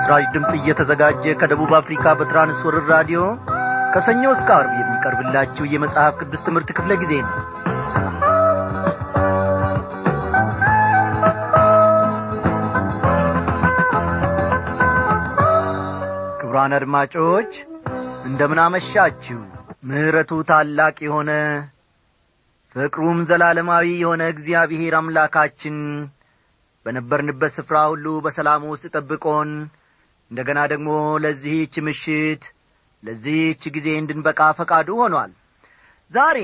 ስራጅ ድምጽ እየተዘጋጀ ከደቡብ አፍሪካ በትራንስወርልድ ራዲዮ ከሰኞ እስከ ዓርብ የሚቀርብላችሁ የመጽሐፍ ቅዱስ ትምህርት ክፍለ ጊዜ ነው። ክቡራን አድማጮች እንደምን አመሻችሁ። ምህረቱ ታላቅ የሆነ ፍቅሩም ዘላለማዊ የሆነ እግዚአብሔር አምላካችን በነበርንበት ስፍራ ሁሉ በሰላም ውስጥ ተጠብቆን እንደገና ደግሞ ለዚህች ምሽት ለዚህች ጊዜ እንድንበቃ ፈቃዱ ሆኗል። ዛሬ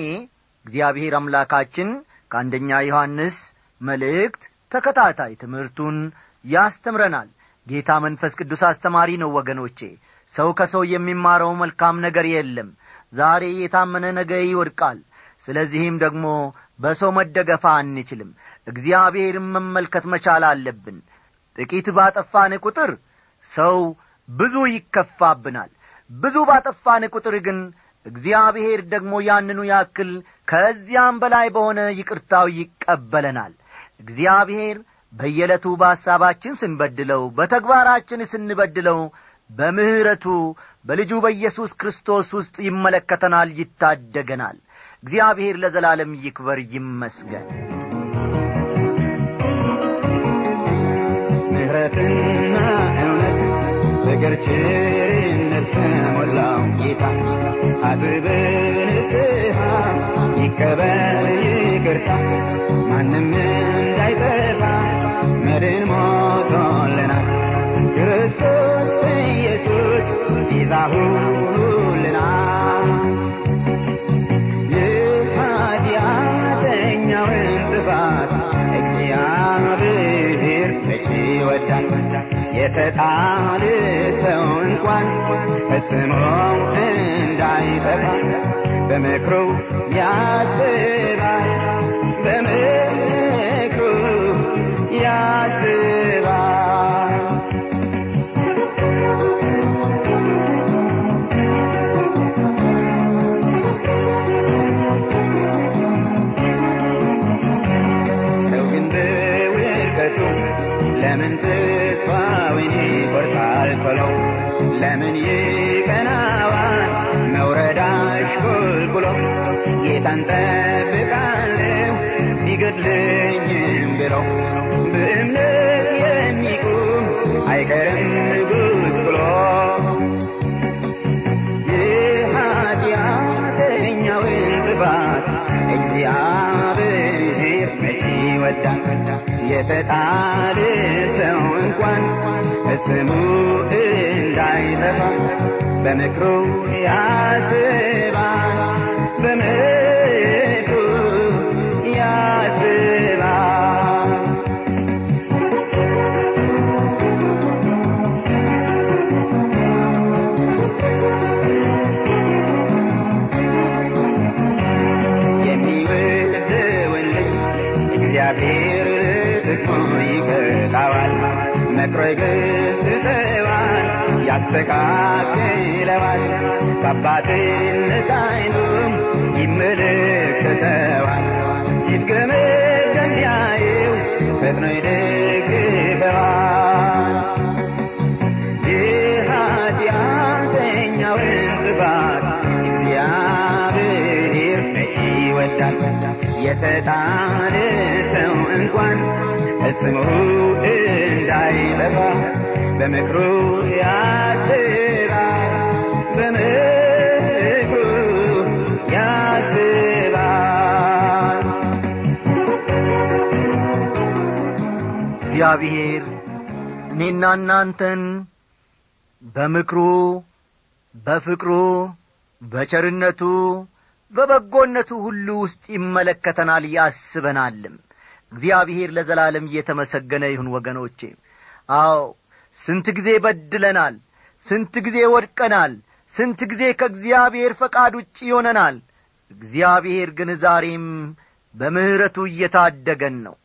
እግዚአብሔር አምላካችን ከአንደኛ ዮሐንስ መልእክት ተከታታይ ትምህርቱን ያስተምረናል። ጌታ መንፈስ ቅዱስ አስተማሪ ነው ወገኖቼ። ሰው ከሰው የሚማረው መልካም ነገር የለም። ዛሬ የታመነ ነገ ይወድቃል። ስለዚህም ደግሞ በሰው መደገፍ አንችልም። እግዚአብሔርን መመልከት መቻል አለብን። ጥቂት ባጠፋን ቁጥር ሰው ብዙ ይከፋብናል። ብዙ ባጠፋን ቁጥር ግን እግዚአብሔር ደግሞ ያንኑ ያክል ከዚያም በላይ በሆነ ይቅርታው ይቀበለናል። እግዚአብሔር በየዕለቱ በሐሳባችን ስንበድለው፣ በተግባራችን ስንበድለው በምህረቱ በልጁ በኢየሱስ ክርስቶስ ውስጥ ይመለከተናል፣ ይታደገናል። እግዚአብሔር ለዘላለም ይክበር ይመስገን። ምህረትና እውነት ፍቅር ቸርነት ተሞላው ጌታ አድርበን ስሃ ይከበር ይቅርታ ማንም እንዳይጠፋ መድን ሞቶልናል ክርስቶስ ኢየሱስ ይዛሁሉልናል። የሰጣል ሰው እንኳን ፈጽሞ እንዳይጠፋ በምክሩ ያስባል በምክሩ ያስባል። ሰው ግን በውድቀቱ ለምን ተስፋውን ይቆርጣል? ቆለው ለምን ይቀናዋል? መውረዳሽ ቁልቁሎ ጌታን ጠብቃለሁ ቢገድለኝም ብለው በእምነት የሚቆም አይቀርም ንጉሥ ብሎ የኃጢአተኛውን ጥፋት እግዚአብሔር መቼ ወደደ? የሰጣል ሰው እንኳን ስሙ እንዳይጠፋ በምክሩ ያስባል በምክሩ ያስባል። የሚወደውን ልጅ እግዚአብሔር ይገታዋል መክረገስዘዋል ያስተካክለዋል ከአባትነት አይኑም ይመለከተዋል ሲፍቅምቅ እንዲያየው ፈጥኖ ይደግፈዋል። የኃጢአተኛውን ጥፋት እግዚአብሔር መቼ ይወዳል? የሰይጣን ሰው እንኳን ስሙ እንዳይጠፋ በምክሩ ያስባል በምክሩ ያስባል። እግዚአብሔር እኔና እናንተን በምክሩ በፍቅሩ በቸርነቱ በበጎነቱ ሁሉ ውስጥ ይመለከተናል ያስበናልም። እግዚአብሔር ለዘላለም የተመሰገነ ይሁን ወገኖቼ። አዎ ስንት ጊዜ በድለናል፣ ስንት ጊዜ ወድቀናል፣ ስንት ጊዜ ከእግዚአብሔር ፈቃድ ውጪ ሆነናል። እግዚአብሔር ግን ዛሬም በምህረቱ እየታደገን ነው።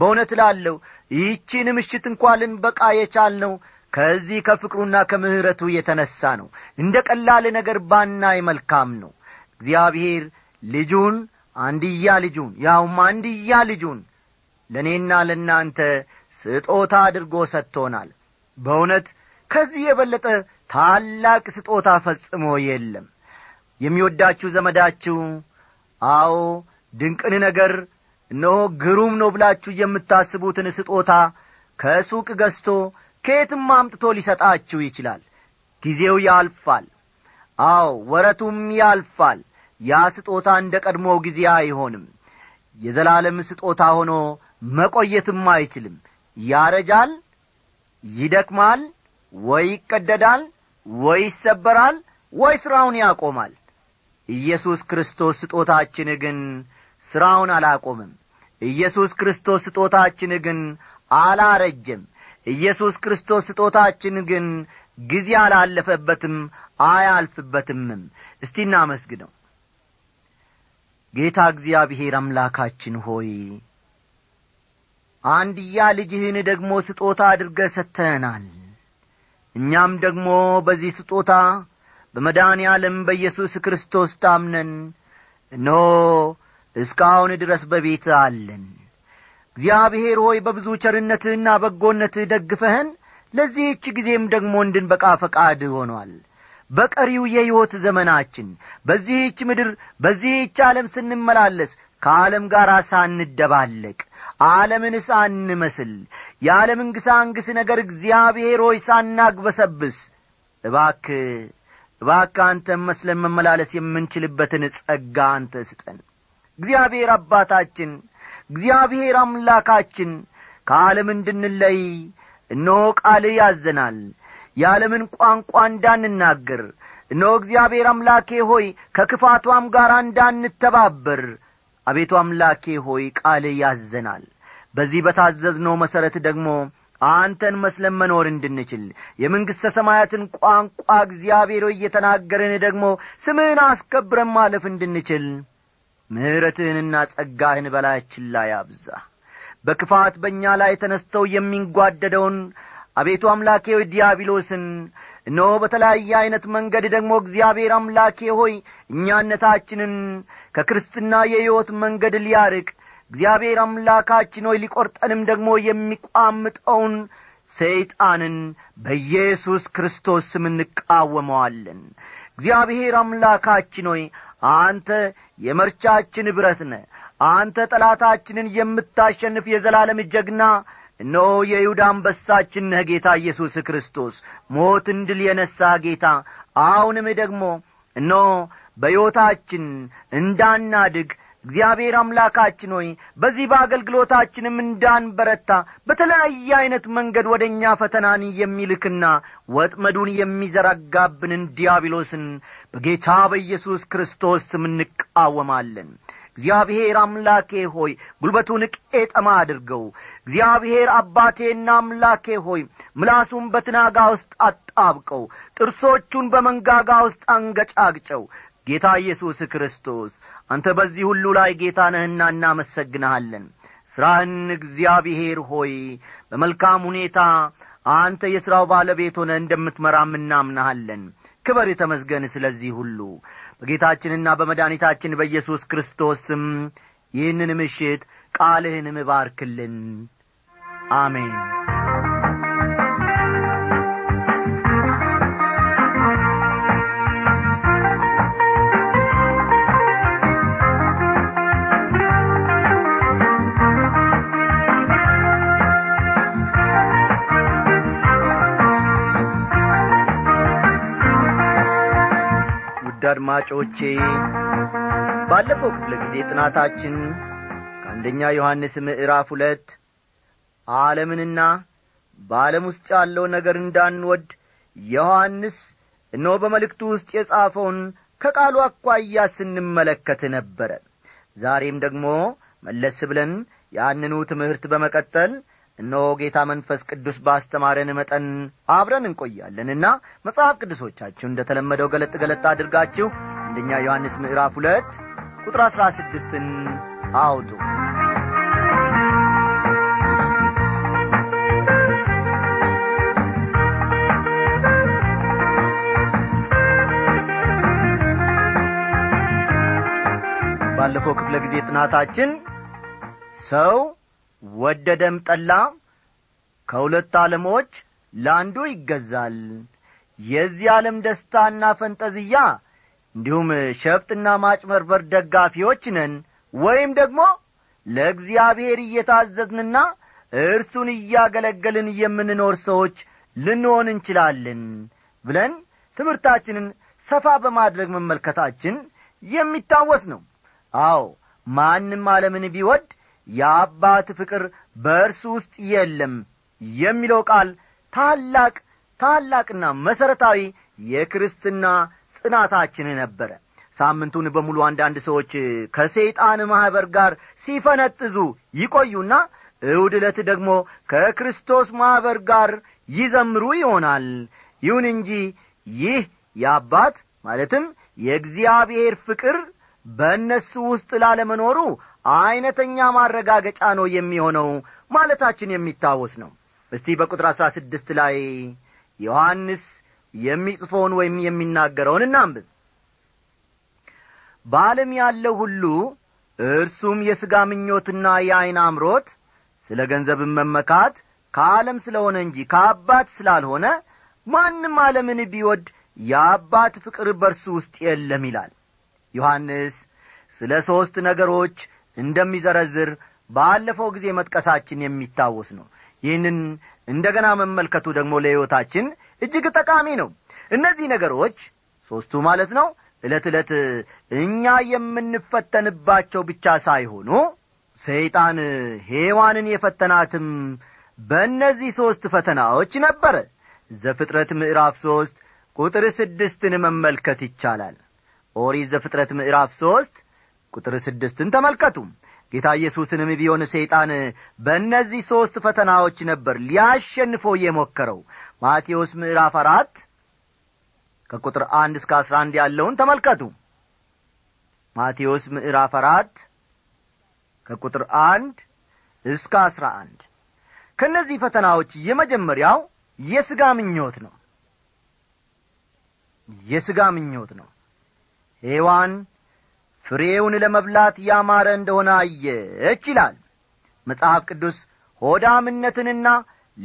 በእውነት እላለሁ ይህችን ምሽት እንኳን ልንበቃ የቻልነው ከዚህ ከፍቅሩና ከምህረቱ የተነሳ ነው። እንደ ቀላል ነገር ባናይ መልካም ነው። እግዚአብሔር ልጁን አንድያ ልጁን ያውም አንድያ ልጁን ለእኔና ለእናንተ ስጦታ አድርጎ ሰጥቶናል። በእውነት ከዚህ የበለጠ ታላቅ ስጦታ ፈጽሞ የለም። የሚወዳችሁ ዘመዳችሁ አዎ ድንቅን ነገር ነው ግሩም ነው ብላችሁ የምታስቡትን ስጦታ ከሱቅ ገዝቶ ከየትም አምጥቶ ሊሰጣችሁ ይችላል። ጊዜው ያልፋል፣ አዎ ወራቱም ያልፋል። ያ ስጦታ እንደቀድሞው ጊዜ አይሆንም። የዘላለም ስጦታ ሆኖ መቆየትም አይችልም። ያረጃል፣ ይደክማል፣ ወይ ይቀደዳል፣ ወይ ይሰበራል፣ ወይ ስራውን ያቆማል። ኢየሱስ ክርስቶስ ስጦታችን ግን ስራውን አላቆመም። ኢየሱስ ክርስቶስ ስጦታችን ግን አላረጀም። ኢየሱስ ክርስቶስ ስጦታችን ግን ጊዜ አላለፈበትም አያልፍበትም። እስቲ እናመስግነው። ጌታ እግዚአብሔር አምላካችን ሆይ አንድያ ልጅህን ደግሞ ስጦታ አድርገህ ሰጠናል። እኛም ደግሞ በዚህ ስጦታ በመዳን ዓለም በኢየሱስ ክርስቶስ ታምነን እስካሁን ድረስ በቤት አለን። እግዚአብሔር ሆይ በብዙ ቸርነትህና በጎነትህ ደግፈህን ለዚህች ጊዜም ደግሞ እንድንበቃ ፈቃድ ሆኗል። በቀሪው የሕይወት ዘመናችን በዚህች ምድር በዚህች ዓለም ስንመላለስ ከዓለም ጋር ሳንደባለቅ ዓለምን ሳንመስል የዓለምን ግሳንግስ ነገር እግዚአብሔር ሆይ ሳናግበሰብስ እባክህ አንተን መስለን መመላለስ የምንችልበትን ጸጋ አንተ ስጠን። እግዚአብሔር አባታችን እግዚአብሔር አምላካችን ከዓለም እንድንለይ ቃልህ ያዘናል። የዓለምን ቋንቋ እንዳንናገር እግዚአብሔር አምላኬ ሆይ ከክፋቷም ጋር እንዳንተባበር አቤቱ አምላኬ ሆይ ቃልህ ያዘናል። በዚህ በታዘዝነው መሰረት ደግሞ አንተን መስለን መኖር እንድንችል የመንግስተ ሰማያትን ቋንቋ እግዚአብሔር ሆይ እየተናገረን ደግሞ ስምህን አስከብረን ማለፍ እንድንችል ምህረትህንና ጸጋህን በላያችን ላይ አብዛ። በክፋት በእኛ ላይ ተነስተው የሚንጓደደውን አቤቱ አምላኬ ሆይ ዲያብሎስን በተለያየ አይነት መንገድ ደግሞ እግዚአብሔር አምላኬ ሆይ እኛነታችንን ከክርስትና የሕይወት መንገድ ሊያርቅ እግዚአብሔር አምላካችን ሆይ ሊቆርጠንም ደግሞ የሚቋምጠውን ሰይጣንን በኢየሱስ ክርስቶስ ስም እንቃወመዋለን። እግዚአብሔር አምላካችን ሆይ አንተ የመርቻችን ብረት ነህ። አንተ ጠላታችንን የምታሸንፍ የዘላለም ጀግና የይሁዳ አንበሳችን ነህ ጌታ ኢየሱስ ክርስቶስ። ሞትን ድል የነሳ ጌታ አሁንም ደግሞ በሕይወታችን እንዳናድግ እግዚአብሔር አምላካችን ሆይ በዚህ በአገልግሎታችንም እንዳንበረታ በተለያየ አይነት መንገድ ወደኛ ፈተናን የሚልክና ወጥመዱን የሚዘረጋብንን ዲያብሎስን በጌታ በኢየሱስ ክርስቶስ ስም እንቃወማለን። እግዚአብሔር አምላኬ ሆይ ጉልበቱን ቄጠማ አድርገው። እግዚአብሔር አባቴና አምላኬ ሆይ ምላሱን በትናጋ ውስጥ አጣብቀው፣ ጥርሶቹን በመንጋጋ ውስጥ አንገጫግጨው። ጌታ ኢየሱስ ክርስቶስ አንተ በዚህ ሁሉ ላይ ጌታ ነህና እናመሰግንሃለን። ስራህን እግዚአብሔር ሆይ በመልካም ሁኔታ አንተ የሥራው ባለቤት ሆነህ እንደምትመራም እናምናለን። ክብር ተመስገን ስለዚህ ሁሉ በጌታችንና በመድኃኒታችን በኢየሱስ ክርስቶስም። ይህንን ምሽት ቃልህን ባርክልን፣ አሜን። አድማጮቼ ባለፈው ክፍለ ጊዜ ጥናታችን ከአንደኛ ዮሐንስ ምዕራፍ 2 ዓለምንና በዓለም ውስጥ ያለው ነገር እንዳንወድ ዮሐንስ በመልእክቱ ውስጥ የጻፈውን ከቃሉ አኳያ ስንመለከት ነበር። ዛሬም ደግሞ መለስ ብለን ያንኑ ትምህርት በመቀጠል ጌታ መንፈስ ቅዱስ ባስተማረን መጠን አብረን እንቆያለንና መጽሐፍ ቅዱሶቻችሁ እንደተለመደው ገለጥ ገለጥ አድርጋችሁ አንደኛ ዮሐንስ ምዕራፍ 2 ቁጥር 16ን አውጡ። ባለፈው ክፍለ ጊዜ ጥናታችን ሰው ወደደም ጠላ ከሁለት ዓለሞች ላንዱ ይገዛል። የዚህ ዓለም ደስታና ፈንጠዝያ እንዲሁም ሸፍጥና ማጭመርበር ደጋፊዎች ነን ወይም ደግሞ ለእግዚአብሔር እየታዘዝንና እርሱን እያገለገልን የምንኖር ሰዎች ልንሆን እንችላለን ብለን ትምርታችንን ሰፋ በማድረግ መመልከታችን የሚታወስ ነው። አዎ ማንም ዓለምን ቢወድ ያባት ፍቅር በእርሱ ውስጥ የለም የሚለው ቃል ታላቅና መሰረታዊ የክርስቲና ጽናታችን ነበር። ሳምንቱን በሙሉ አንድ ሰዎች ከሰይጣን ማህበር ጋር ሲፈነጥዙ ይቆዩና እሁድ ዕለት ደግሞ ከክርስቶስ ማህበር ጋር ይዘምሩ ይሆናል። ይሁን እንጂ ይህ ያባት ማለትም የእግዚአብሔር ፍቅር በእነሱ ውስጥ ላለመኖሩ አይነተኛ ማረጋገጫ ነው የሚሆነው ማለታችን የሚታወስ ነው። እስቲ በቁጥር 16 ላይ ዮሐንስ የሚጽፈውን ወይም የሚናገረውን እናንብብ። በዓለም ያለው ሁሉ እርሱም የሥጋ ምኞትና የዓይን አምሮት ስለ ገንዘብ መመካት ከዓለም ስለሆነ እንጂ ከአባት ስላልሆነ ማንም ዓለምን ቢወድ የአባት ፍቅር በርሱ ውስጥ የለም ይላል። ዮሐንስ ስለ 3 ነገሮች እንደሚዘረዝር ባለፈው ጊዜ መጥቀሳችን የሚታወስ ነው። ይህንን እንደገና መመልከቱ ደግሞ ለሕይወታችን እጅግ ጠቃሚ ነው። እነዚህ ነገሮች 3ቱ ማለት ነው ለተለት እኛ የምንፈተንባቸው ብቻ ሳይሆኑ ሰይጣን ሔዋንን የፈተናትም በእነዚህ 3 ፈተናዎች ነበር። ዘፍጥረት ምዕራፍ 3 ቁጥር 6ን መመልከት ይቻላል። ኦሪት ዘፍጥረት ምዕራፍ 3 ቁጥር 6ን ተመልከቱ። ጌታ ኢየሱስንም ቢሆን ሰይጣን በእነዚህ 3 ፈተናዎች ነበር ሊያሸንፈው የሞከረው። ማቴዎስ ምዕራፍ 4 ከቁጥር 1 እስከ 11 ያለውን ተመልከቱ። ማቴዎስ ምዕራፍ 4 ከቁጥር 1 እስከ 11። ከነዚህ ፈተናዎች የመጀመሪያው የሥጋ ምኞት ነው። ሔዋን ፍሬውን ለመብላት ያማረ እንደሆነ አየች ይላል መጽሐፍ ቅዱስ። ሆዳምነትንና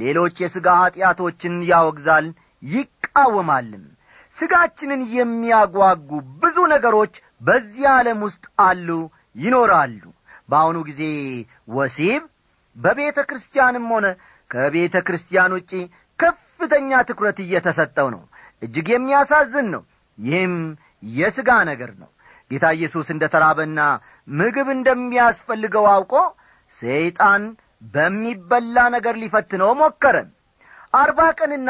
ሌሎች የሥጋ ኃጢአቶችን ያወግዛል ይቃወማልም። ሥጋችንን የሚያጓጉ ብዙ ነገሮች በዚህ ዓለም ውስጥ ይኖራሉ። በአሁኑ ጊዜ ወሲብ በቤተክርስቲያንም ሆነ ከቤተክርስቲያን ውጪ ከፍተኛ ትኩረት እየተሰጠው ነው። እጅግ የሚያሳዝን ነው። ይህም የሥጋ ነገር ነው። ጌታ ኢየሱስ እንደተራበና ምግብ እንደሚያስፈልገው አውቆ ሰይጣን በሚበላ ነገር ሊፈትነው ሞከረ። 40 ቀንና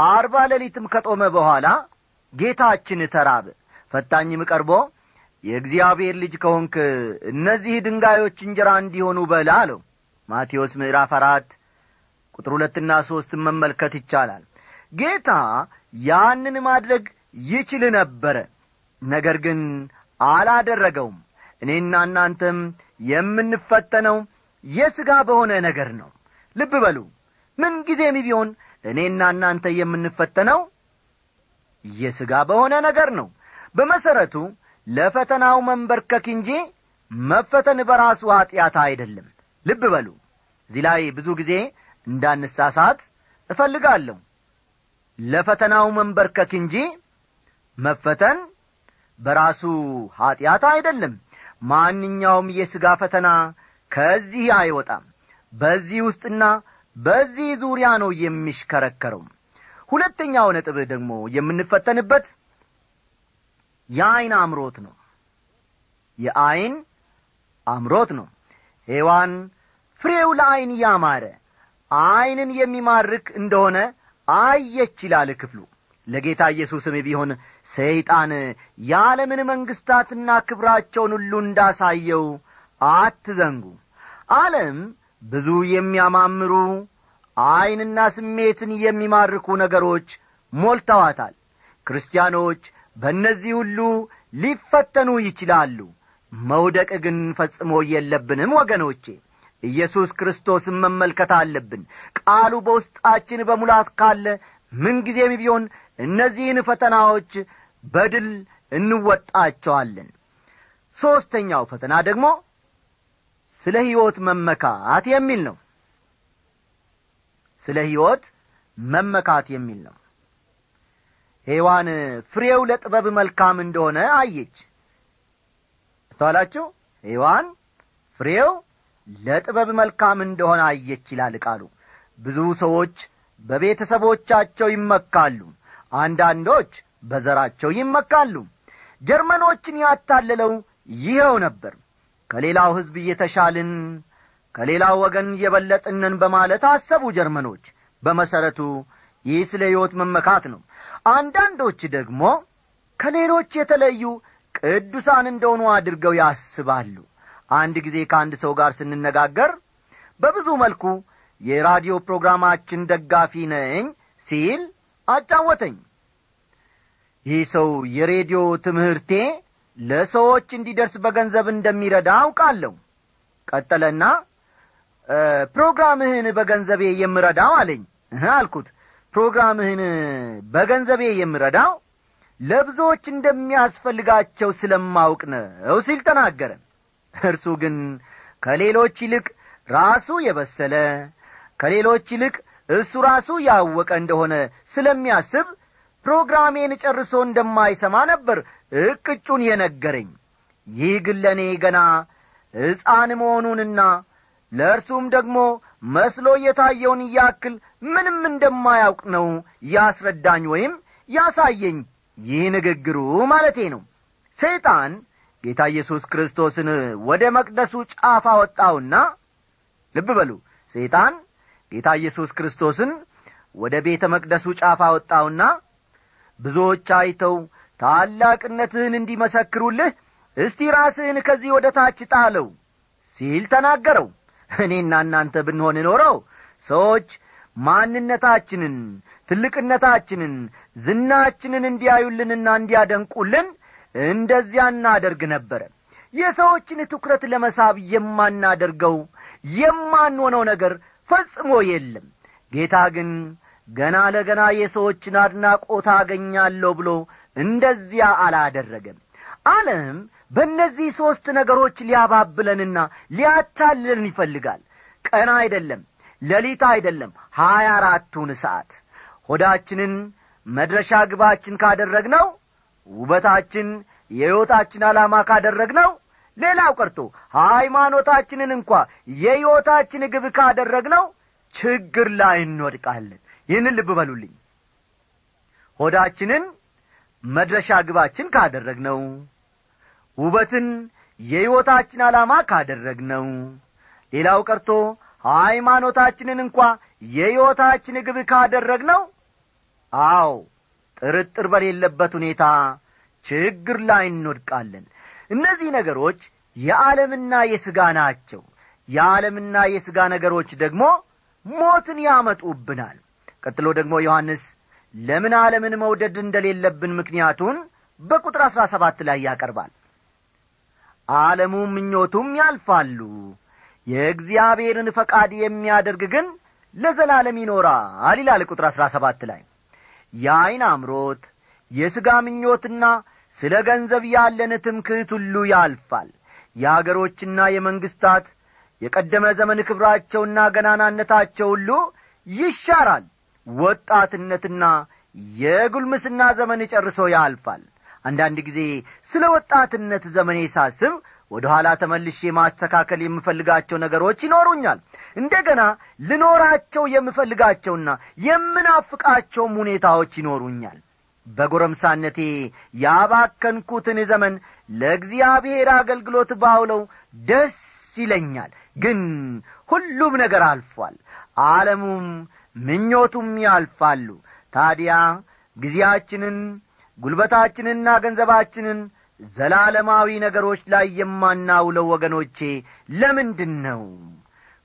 40 ሌሊትም ከጦመ በኋላ ጌታችን ተራበ። ፈታኝም ቀርቦ የእግዚአብሔር ልጅ ከሆንክ እነዚህ ድንጋዮች እንጀራ እንዲሆኑ በል አለው። ማቴዎስ ምዕራፍ 4 ቁጥር 2 እና 3 መመልከት ይቻላል። ጌታ ያንን ማድረግ ይችል ነበር፣ ነገር ግን አላደረገውም። እኔና እናንተም የምንፈተነው የሥጋ በሆነ ነገር ነው። ልብ በሉ፣ ምን ጊዜም ቢሆን እኔና እናንተ የምንፈተነው የሥጋ በሆነ ነገር ነው። በመሰረቱ ለፈተናው መንበርከክ እንጂ መፈተን በራሱ ኃጢአት አይደለም። ልብ በሉ፣ እዚህ ላይ ብዙ ጊዜ እንዳንሳሳት እፈልጋለሁ። ለፈተናው መንበርከክ እንጂ መፈተን በራሱ ኃጢአት አይደለም። ማንኛውም የሥጋ ፈተና ከዚህ አይወጣም። በዚህ ውስጥና በዚህ ዙሪያ ነው የሚሽከረከረው። ሁለተኛው ነጥብ ደግሞ የምንፈተንበት የዓይን አምሮት ነው። ሔዋን ፍሬው ለዓይን ያማረ ዓይንን የሚማርክ እንደሆነ አየች ይላል ክፍሉ። ለጌታ ኢየሱስም ቢሆን ሰይጣን የዓለምን መንግሥታትና ክብራቸውን ሁሉ እንዳሳየው አትዘንጉ። ዓለም ብዙ የሚያማምሩ ዓይንና ስሜትን የሚማርኩ ነገሮች ሞልተዋታል። ክርስቲያኖች በእነዚህ ሁሉ ሊፈተኑ ይችላሉ። መውደቅ ግን ፈጽሞ የለብንም ወገኖቼ። ኢየሱስ ክርስቶስን መመልከት አለብን። ቃሉ በውስጣችን በሙላት ካለ ምን ጊዜም ቢሆን እነዚህን ፈተናዎች በድል እንወጣቸዋለን። 3ኛው ፈተና ደግሞ ስለ ሕይወት መመካት የሚል ነው። ስለ ሕይወት መመካት የሚል ነው። ሔዋን ፍሬው ለጥበብ መልካም እንደሆነ አየች። ተዋላችሁ ሔዋን ፍሬው ለጥበብ መልካም እንደሆነ አየች ይላል ቃሉ። ብዙ ሰዎች በቤተሰቦቻቸው ይመካሉ፣ አንዳንዶች በዘራቸው ይመካሉ። ጀርመኖችን ያታለለው ይሄው ነበር። ከሌላው ህዝብ እየተሻልን ከሌላው ወገን የበለጠንን በማለት አሰቡ ጀርመኖች። በመሰረቱ ይህ ስለ ሕይወት መመካት ነው። አንዳንዶች ደግሞ ከሌሎች የተለዩ ቅዱሳን እንደሆኑ አድርገው ያስባሉ። አንድ ጊዜ ከአንድ ሰው ጋር ስንነጋገር በብዙ መልኩ የራዲዮ ፕሮግራማችን ደጋፊ ነኝ ሲል አጫወተኝ። ይህ ሰው የሬዲዮ ትምህርቴ ለሰዎች እንዲደርስ በገንዘብ እንደሚረዳ አውቃለሁ። ቀጠለና ፕሮግራምህን በገንዘቤ የምረዳው አለኝ። አልኩት ፕሮግራምህን በገንዘቤ የምረዳው ለብዙዎች እንደሚያስፈልጋቸው ስለማውቅ ነው ሲል ተናገረ። እርሱ ግን ከሌሎች ይልቅ ራሱ የበሰለ ከሌሎች ይልቅ እሱ ራሱ ያወቀ እንደሆነ ስለሚያስብ ፕሮግራሜን ጨርሶ እንደማይሰማ ነበር እቅጩን የነገረኝ። ይህ ግን ለእኔ ገና ሕፃን መሆኑንና ለእርሱም ደግሞ መስሎ የታየውን ያክል ምንም እንደማያውቅ ነው ያስረዳኝ ወይም ያሳየኝ ይህ ንግግሩ ማለቴ ነው። ሰይጣን ጌታ ኢየሱስ ክርስቶስን ወደ መቅደሱ ጫፍ አወጣውና ልብ በሉ ሰይጣን ጌታ ኢየሱስ ክርስቶስን ወደ ቤተ መቅደሱ ጫፍ አወጣውና ብዙዎች አይተው ታላቅነትህን እንዲመሰክሩልህ እስቲ ራስህን ከዚህ ወደ ታች ጣለው ሲል ተናገረው። እኔና እናንተ ብንሆን ኖሮ ሰዎች ማንነታችንን፣ ትልቅነታችንን፣ ዝናችንን እንዲያዩልንና እንዲያደንቁልን እንደዚያ እናደርግ ነበር። የሰዎችን ትኩረት ለመሳብ የማናደርገው የማንሆነው ነገር ፈጽሞ የለም። ጌታ ግን ገና ለገና የሰዎችን አድናቆት አገኛለሁ ብሎ እንደዚያ አላደረገም። ዓለም በእነዚህ ሦስት ነገሮች ሊያባብለንና ሊያታልለን ይፈልጋል። ቀን አይደለም፣ ሌሊት አይደለም፣ 24ቱን ሰዓት ሆዳችንን መድረሻ ግባችን ካደረግነው፣ ውበታችን የሕይወታችን ዓላማ ካደረግነው፣ ሌላው ቀርቶ ሃይማኖታችንን እንኳ የሕይወታችን ግብ ካደረግነው ችግር ላይ እንወድቃለን። ይህንን ልብ በሉልኝ። ሆዳችንን መድረሻ ግባችን ካደረግነው፣ ውበትን የሕይወታችን ዓላማ ካደረግነው፣ ሌላው ቀርቶ ሃይማኖታችንን እንኳ የሕይወታችን ግብ ካደረግነው፣ አዎ ጥርጥር በሌለበት ሁኔታ ችግር ላይ እንወድቃለን። እነዚህ ነገሮች የዓለምና የሥጋ ናቸው። የዓለምና የሥጋ ነገሮች ደግሞ ሞትን ያመጡብናል። ቀጥሎ ደግሞ ዮሐንስ ለምን ዓለምን መውደድ እንደሌለብን ምክንያቱን በቁጥር 17 ላይ ያቀርባል። ዓለሙም ምኞቱም ያልፋሉ፣ የእግዚአብሔርን ፈቃድ የሚያደርግ ግን ለዘላለም ይኖራል ይላል ቁጥር 17 ላይ። የዓይን አምሮት፣ የሥጋ ምኞትና ስለ ገንዘብ ያለን ትምክህት ሁሉ ያልፋል። የአገሮችና የመንግስታት የቀደመ ዘመን ክብራቸውና ገናናነታቸው ሁሉ ይሻራል። ወጣትነትና የጉልምስና ዘመን ጨርሶ ያልፋል። አንዳንድ ጊዜ ስለ ወጣትነት ዘመኔ ሳስብ ወደ ኋላ ተመልሼ ማስተካከል የምፈልጋቸው ነገሮች ይኖሩኛል። እንደገና ልኖራቸው የምፈልጋቸውና የምናፍቃቸው ሁኔታዎች ይኖሩኛል። በጎረምሳነቴ ያባከንኩትን ዘመን ለእግዚአብሔር አገልግሎት ባውለው ደስ ይለኛል። ግን ሁሉም ነገር አልፏል። ዓለሙም ምኞቱም ያልፋሉ። ታዲያ ጊዜያችንን፣ ጉልበታችንንና ገንዘባችንን ዘላለማዊ ነገሮች ላይ የማናውለው ወገኖቼ ለምንድን ነው?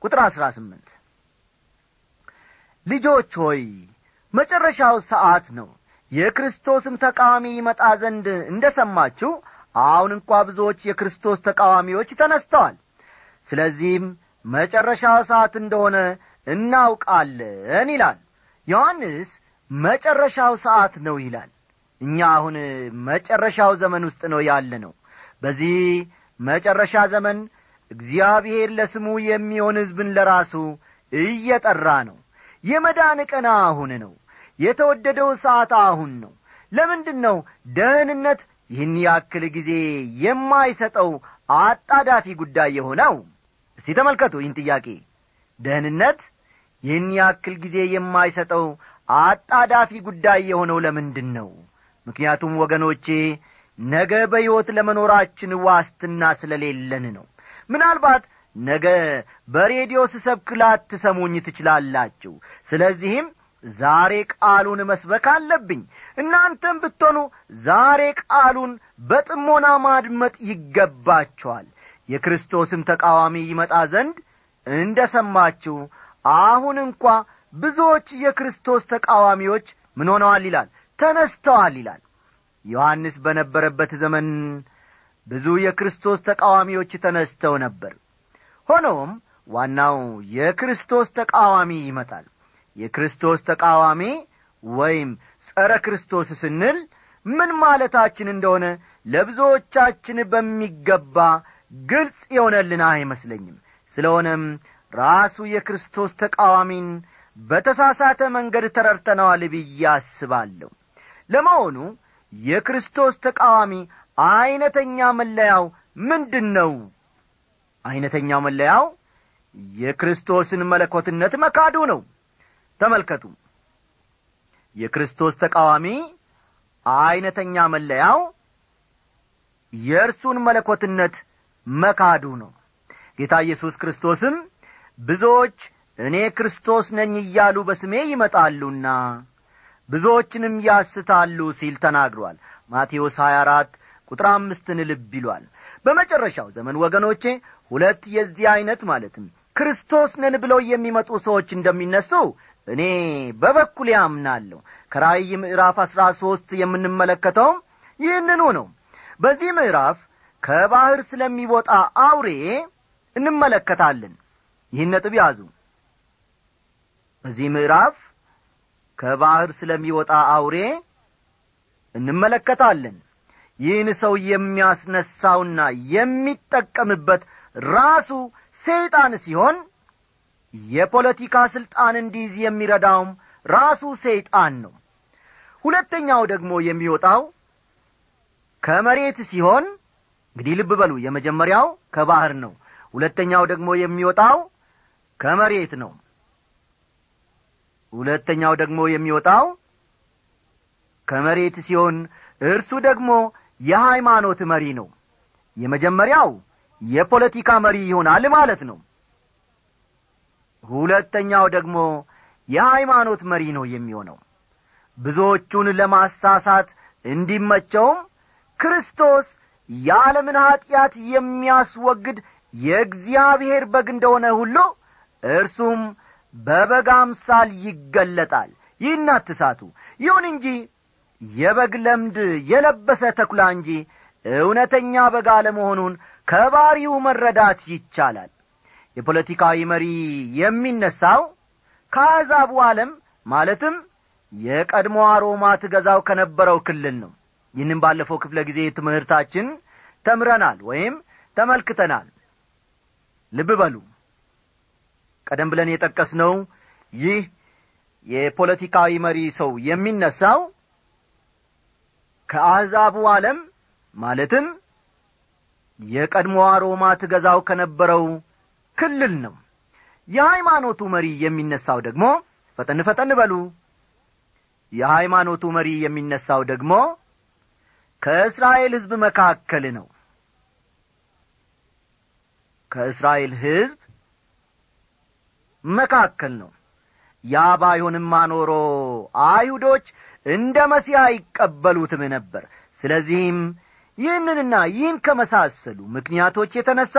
ቁጥር 18 ልጆች ሆይ መጨረሻው ሰዓት ነው፣ የክርስቶስም ተቃዋሚ ይመጣ ዘንድ እንደሰማችሁ አሁን እንኳ ብዙዎች የክርስቶስ ተቃዋሚዎች ተነስተዋል። ስለዚህም መጨረሻው ሰዓት እንደሆነ እናውቃለን ይላል ዮሐንስ። መጨረሻው ሰዓት ነው ይላል። እኛ አሁን መጨረሻው ዘመን ውስጥ ነው ያለነው። በዚህ መጨረሻ ዘመን እግዚአብሔር ለስሙ የሚሆን ሕዝብን ለራሱ እየጠራ ነው። የመዳን ቀን አሁን ነው። የተወደደው ሰዓት አሁን ነው። ለምንድነው ደህንነት ይህን ያክል ጊዜ የማይሰጠው አጣዳፊ ጉዳይ የሆነው? እስቲ ተመልከቱ ይህን ጥያቄ። ደህንነት ይህን ያክል ጊዜ የማይሰጠው አጣዳፊ ጉዳይ የሆነው ለምንድነው? ምክንያቱም ወገኖቼ ነገ በሕይወት ለመኖራችን ዋስትና ስለሌለን ነው። ምናልባት ነገ በሬዲዮ ስብከት ላትሰሙኝ ትችላላችሁ። ስለዚህም ዛሬ ቃሉን መስበክ አለብኝ። እናንተም ብትሆኑ ዛሬ ቃሉን በጥሞና ማድመጥ ይገባችኋል። የክርስቶስም ተቃዋሚ ይመጣ ዘንድ እንደሰማችሁ አሁን እንኳ ብዙዎች የክርስቶስ ተቃዋሚዎች ምን ሆነዋል ይላል? ተነስተዋል ይላል። ዮሐንስ በነበረበት ዘመን ብዙ የክርስቶስ ተቃዋሚዎች ተነስተው ነበር። ሆኖም ዋናው የክርስቶስ ተቃዋሚ ይመጣል። የክርስቶስ ተቃዋሚ ወይም ጸረ ክርስቶስ ስንል ምን ማለታችን እንደሆነ ለብዙዎቻችን በሚገባ ግልጽ የሆነልን አይመስለኝም። ስለሆነም ራሱ የክርስቶስ ተቃዋሚን በተሳሳተ መንገድ ተረድተናል ብዬ አስባለሁ። ለመሆኑ የክርስቶስ ተቃዋሚ አይነተኛ መለያው ምንድነው? አይነተኛው መለያው የክርስቶስን መለኮትነት መካዱ ነው። ተመልከቱ። የክርስቶስ ተቃዋሚ አይነተኛ መለያው የእርሱን መለኮትነት መካዱ ነው። ጌታ ኢየሱስ ክርስቶስም ብዙዎች እኔ ክርስቶስ ነኝ እያሉ በስሜ ይመጣሉና ብዙዎችንም ያስታሉ ሲል ተናግሯል። ማቴዎስ 24 ቁጥር 5ን ልብ ይሏል። በመጨረሻው ዘመን ወገኖቼ ሁለት የዚህ አይነት ማለትም ክርስቶስ ነን ብለው የሚመጡ ሰዎች እንደሚነሱ እኔ በበኩሌ አምናለሁ። ከራእይ ምዕራፍ 13 የምንመለከተው ይህንኑ ነው። በዚህ ምዕራፍ ከባህር ስለሚወጣ አውሬ እንመለከታለን። ይህን ነጥብ ያዙ። በዚህ ምዕራፍ ከባህር ስለሚወጣ አውሬ እንመለከታለን። ይህን ሰው የሚያስነሳውና የሚጠቀምበት ራሱ ሰይጣን ሲሆን የፖለቲካ ስልጣን እንዲይዝ የሚረዳው ራሱ ሰይጣን ነው። ሁለተኛው ደግሞ የሚወጣው ከመሬት ሲሆን እንግዲህ ልብ በሉ፣ የመጀመሪያው ከባህር ነው፣ ሁለተኛው ደግሞ የሚወጣው ከመሬት ነው። ሁለተኛው ደግሞ የሚወጣው ከመሬት ሲሆን እርሱ ደግሞ የሃይማኖት መሪ ነው። የመጀመሪያው የፖለቲካ መሪ ይሆናል ማለት ነው። ሁለተኛው ደግሞ የሃይማኖት መሪ ነው የሚሆነው። ብዙዎቹን ለማሳሳት እንዲመቸው ክርስቶስ የዓለምን ኃጢአት የሚያስወግድ የእግዚአብሔር በግ እንደሆነ ሁሉ እርሱም በበግ አምሳል ይገለጣል። ይህን አትሳቱ። ይሁን እንጂ የበግ ለምድ የለበሰ ተኩላ እንጂ እውነተኛ በግ አለመሆኑን ከባህሪው መረዳት ይቻላል። የፖለቲካዊ መሪ የሚነሳው ከአሕዛቡ ዓለም ማለትም የቀድሞ ሮማ ትገዛው ከነበረው ክልል ነው። ይህንም ባለፈው ክፍለ ጊዜ ትምህርታችን ተምረናል ወይም ተመልክተናል። ልብ በሉ፣ ቀደም ብለን የጠቀስነው ይህ የፖለቲካዊ መሪ ሰው የሚነሳው ከአሕዛቡ ዓለም ማለትም የቀድሞ ሮማ ትገዛው ከነበረው ክልል ነው። የሃይማኖቱ መሪ የሚነሳው ደግሞ ፈጠን በሉ፣ የሃይማኖቱ መሪ የሚነሳው ደግሞ ከእስራኤል ሕዝብ መካከል ነው። ከእስራኤል ሕዝብ መካከል ነው። ያ ባይሆንማ ኖሮ አይሁዶች እንደ መሲያ ይቀበሉትም ነበር። ስለዚህም ይህንንና ይህን ከመሳሰሉ ምክንያቶች የተነሳ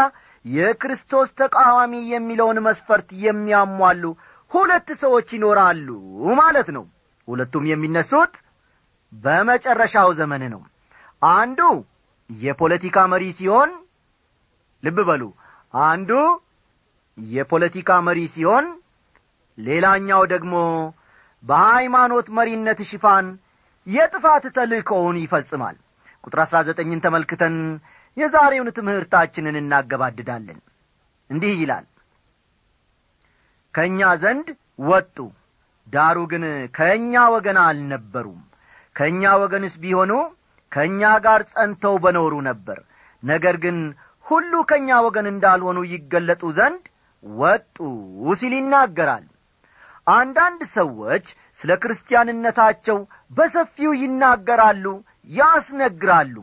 የክርስቶስ ተቃዋሚ የሚለውን መስፈርት የሚያሟሉ ሁለት ሰዎች ይኖራሉ ማለት ነው። ሁለቱም የሚነሱት በመጨረሻው ዘመን ነው። አንዱ የፖለቲካ መሪ ሲሆን፣ ልብ በሉ፣ አንዱ የፖለቲካ መሪ ሲሆን ሌላኛው ደግሞ በሃይማኖት መሪነት ሽፋን የጥፋት ተልእኮውን ይፈጽማል። ቁጥር 19ን ተመልክተን የዛሬውን ትምህርታችንን እናገባድዳለን። እንዲህ ይላል፣ ከኛ ዘንድ ወጡ ዳሩ ግን ከኛ ወገን አልነበሩም። ከኛ ወገንስ ቢሆኑ ከኛ ጋር ጸንተው በኖሩ ነበር። ነገር ግን ሁሉ ከኛ ወገን እንዳልሆኑ ይገለጡ ዘንድ ወጡ ሲል ይናገራል። አንዳንድ ሰዎች ስለ ክርስቲያንነታቸው በሰፊው ይናገራሉ፣ ያስነግራሉ።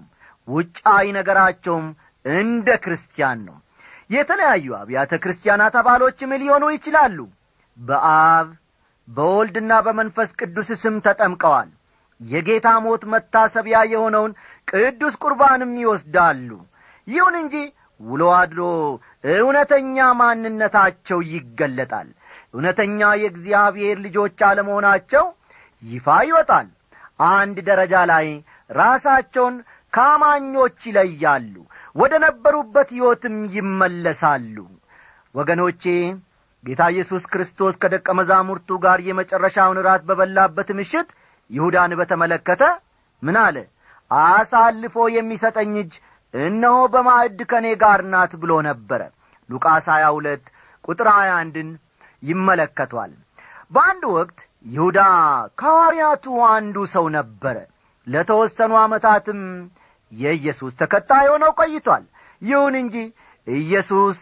ውጫዊ ነገራቸውም እንደ ክርስቲያን ነው። የተለያዩ አብያተ ክርስቲያናት አባሎችም ሊሆኑ ይችላሉ። በአብ በወልድና በመንፈስ ቅዱስ ስም ተጠምቀዋል። የጌታ ሞት መታሰቢያ የሆነውን ቅዱስ ቁርባንም ይወስዳሉ። ይሁን እንጂ ውሎ አድሮ እውነተኛ ማንነታቸው ይገለጣል። እውነተኛ የእግዚአብሔር ልጆች አለመሆናቸው ይፋ ይወጣል። አንድ ደረጃ ላይ ራሳቸውን ካማኞች ይለያሉ፣ ወደ ነበሩበት ሕይወትም ይመለሳሉ። ወገኖቼ፣ ጌታ ኢየሱስ ክርስቶስ ከደቀ መዛሙርቱ ጋር የመጨረሻውን ራት በበላበት ምሽት ይሁዳን በተመለከተ ምን አለ? አሳልፎ የሚሰጠኝ እጅ እነሆ በማዕድ ከኔ ጋር ናት ብሎ ነበረ። ሉቃስ 22 ቁጥር 21ን ይመለከቷል። በአንድ ወቅት ይሁዳ ከሐዋርያቱ አንዱ ሰው ነበረ። ለተወሰኑ ዓመታትም የኢየሱስ ተከታይ ሆኖ ቆይቷል። ይሁን እንጂ ኢየሱስ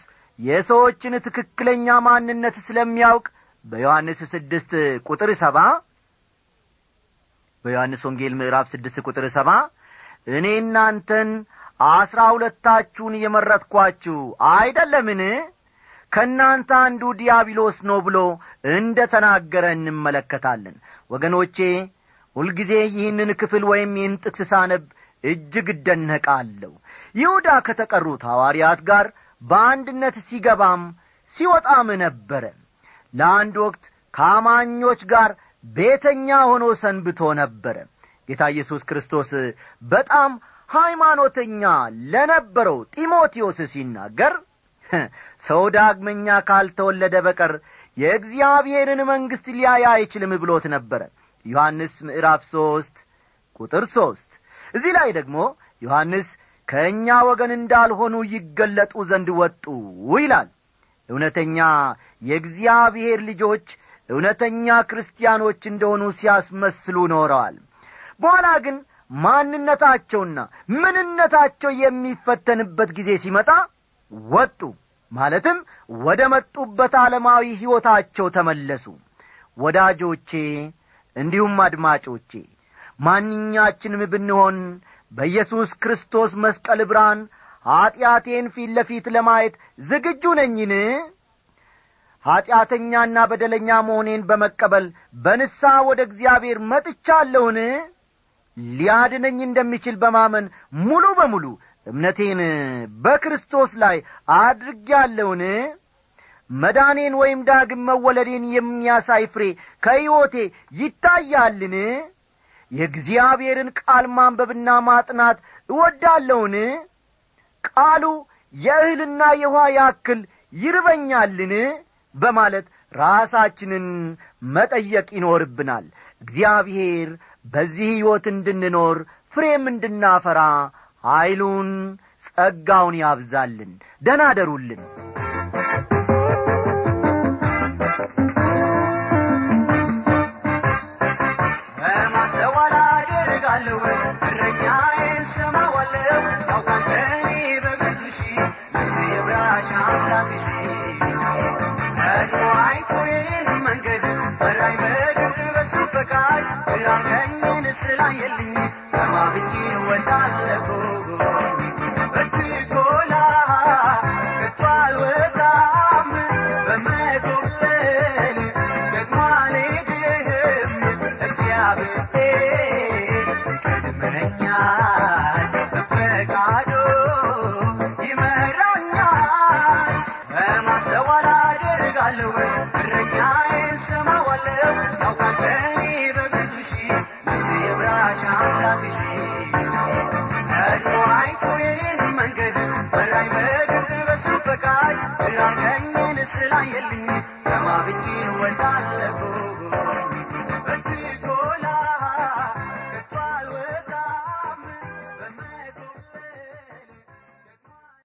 የሰዎችን ትክክለኛ ማንነት ስለሚያውቅ በዮሐንስ 6 ቁጥር 7 በዮሐንስ ወንጌል ምዕራፍ 6 ቁጥር 7 እኔ እናንተን 12 የመረጥኳችሁ አይደለምን? ከናንተ አንዱ ዲያብሎስ ነው ብሎ እንደተናገረ እንመለከታለን። ወገኖቼ፣ ሁልጊዜ ይህንን ክፍል ወይም ይህን ጥቅስ ሳነብ እጅግ እደነቃለሁ። ይሁዳ ከተቀሩት ሐዋርያት ጋር በአንድነት ሲገባም ሲወጣም ነበረ። ለአንድ ወቅት ከአማኞች ጋር ቤተኛ ሆኖ ሰንብቶ ነበረ። ጌታ ኢየሱስ ክርስቶስ በጣም ሃይማኖተኛ ለነበረው ጢሞቴዎስ ሲናገር ሰው ዳግመኛ ካልተወለደ በቀር የእግዚአብሔርን መንግሥት ሊያይ አይችልም ብሎት ነበረ። ዮሐንስ ምዕራፍ 3 ቁጥር 3። እዚህ ላይ ደግሞ ዮሐንስ ከኛ ወገን እንዳልሆኑ ይገለጡ ዘንድ ወጡ ይላል። እውነተኛ የእግዚአብሔር ልጆች እውነተኛ ክርስቲያኖች እንደሆኑ ሲያስመስሉ ኖረዋል። በኋላ ግን ማንነታቸውና ምንነታቸው የሚፈተንበት ጊዜ ሲመጣ ወጡ፣ ማለትም ወደ መጡበት ዓለማዊ ሕይወታቸው ተመለሱ። ወዳጆቼ እንዲሁም አድማጮቼ፣ ማንኛችንም ብንሆን በኢየሱስ ክርስቶስ መስቀል ብርሃን ኃጢአቴን ፊት ለፊት ለማየት ዝግጁ ነኝን? ኃጢአተኛና በደለኛ መሆኔን በመቀበል በንስሐ ወደ እግዚአብሔር መጥቻለሁን? ሊያድነኝ እንደሚችል በማመን ሙሉ በሙሉ እምነቴን በክርስቶስ ላይ አድርጌያለሁን? መዳኔን ወይም ዳግም መወለዴን የሚያሳይ ፍሬ ከሕይወቴ ይታያልን? የእግዚአብሔርን ቃል ማንበብና ማጥናት እወዳለሁን? ቃሉ የእህልና የውሃ ያክል ይርበኛልን? በማለት ራሳችንን መጠየቅ ይኖርብናል። እግዚአብሔር በዚህ ሕይወት እንድንኖር ፍሬም እንድናፈራ ኃይሉን ጸጋውን ያብዛልን። ደህና አደሩልን።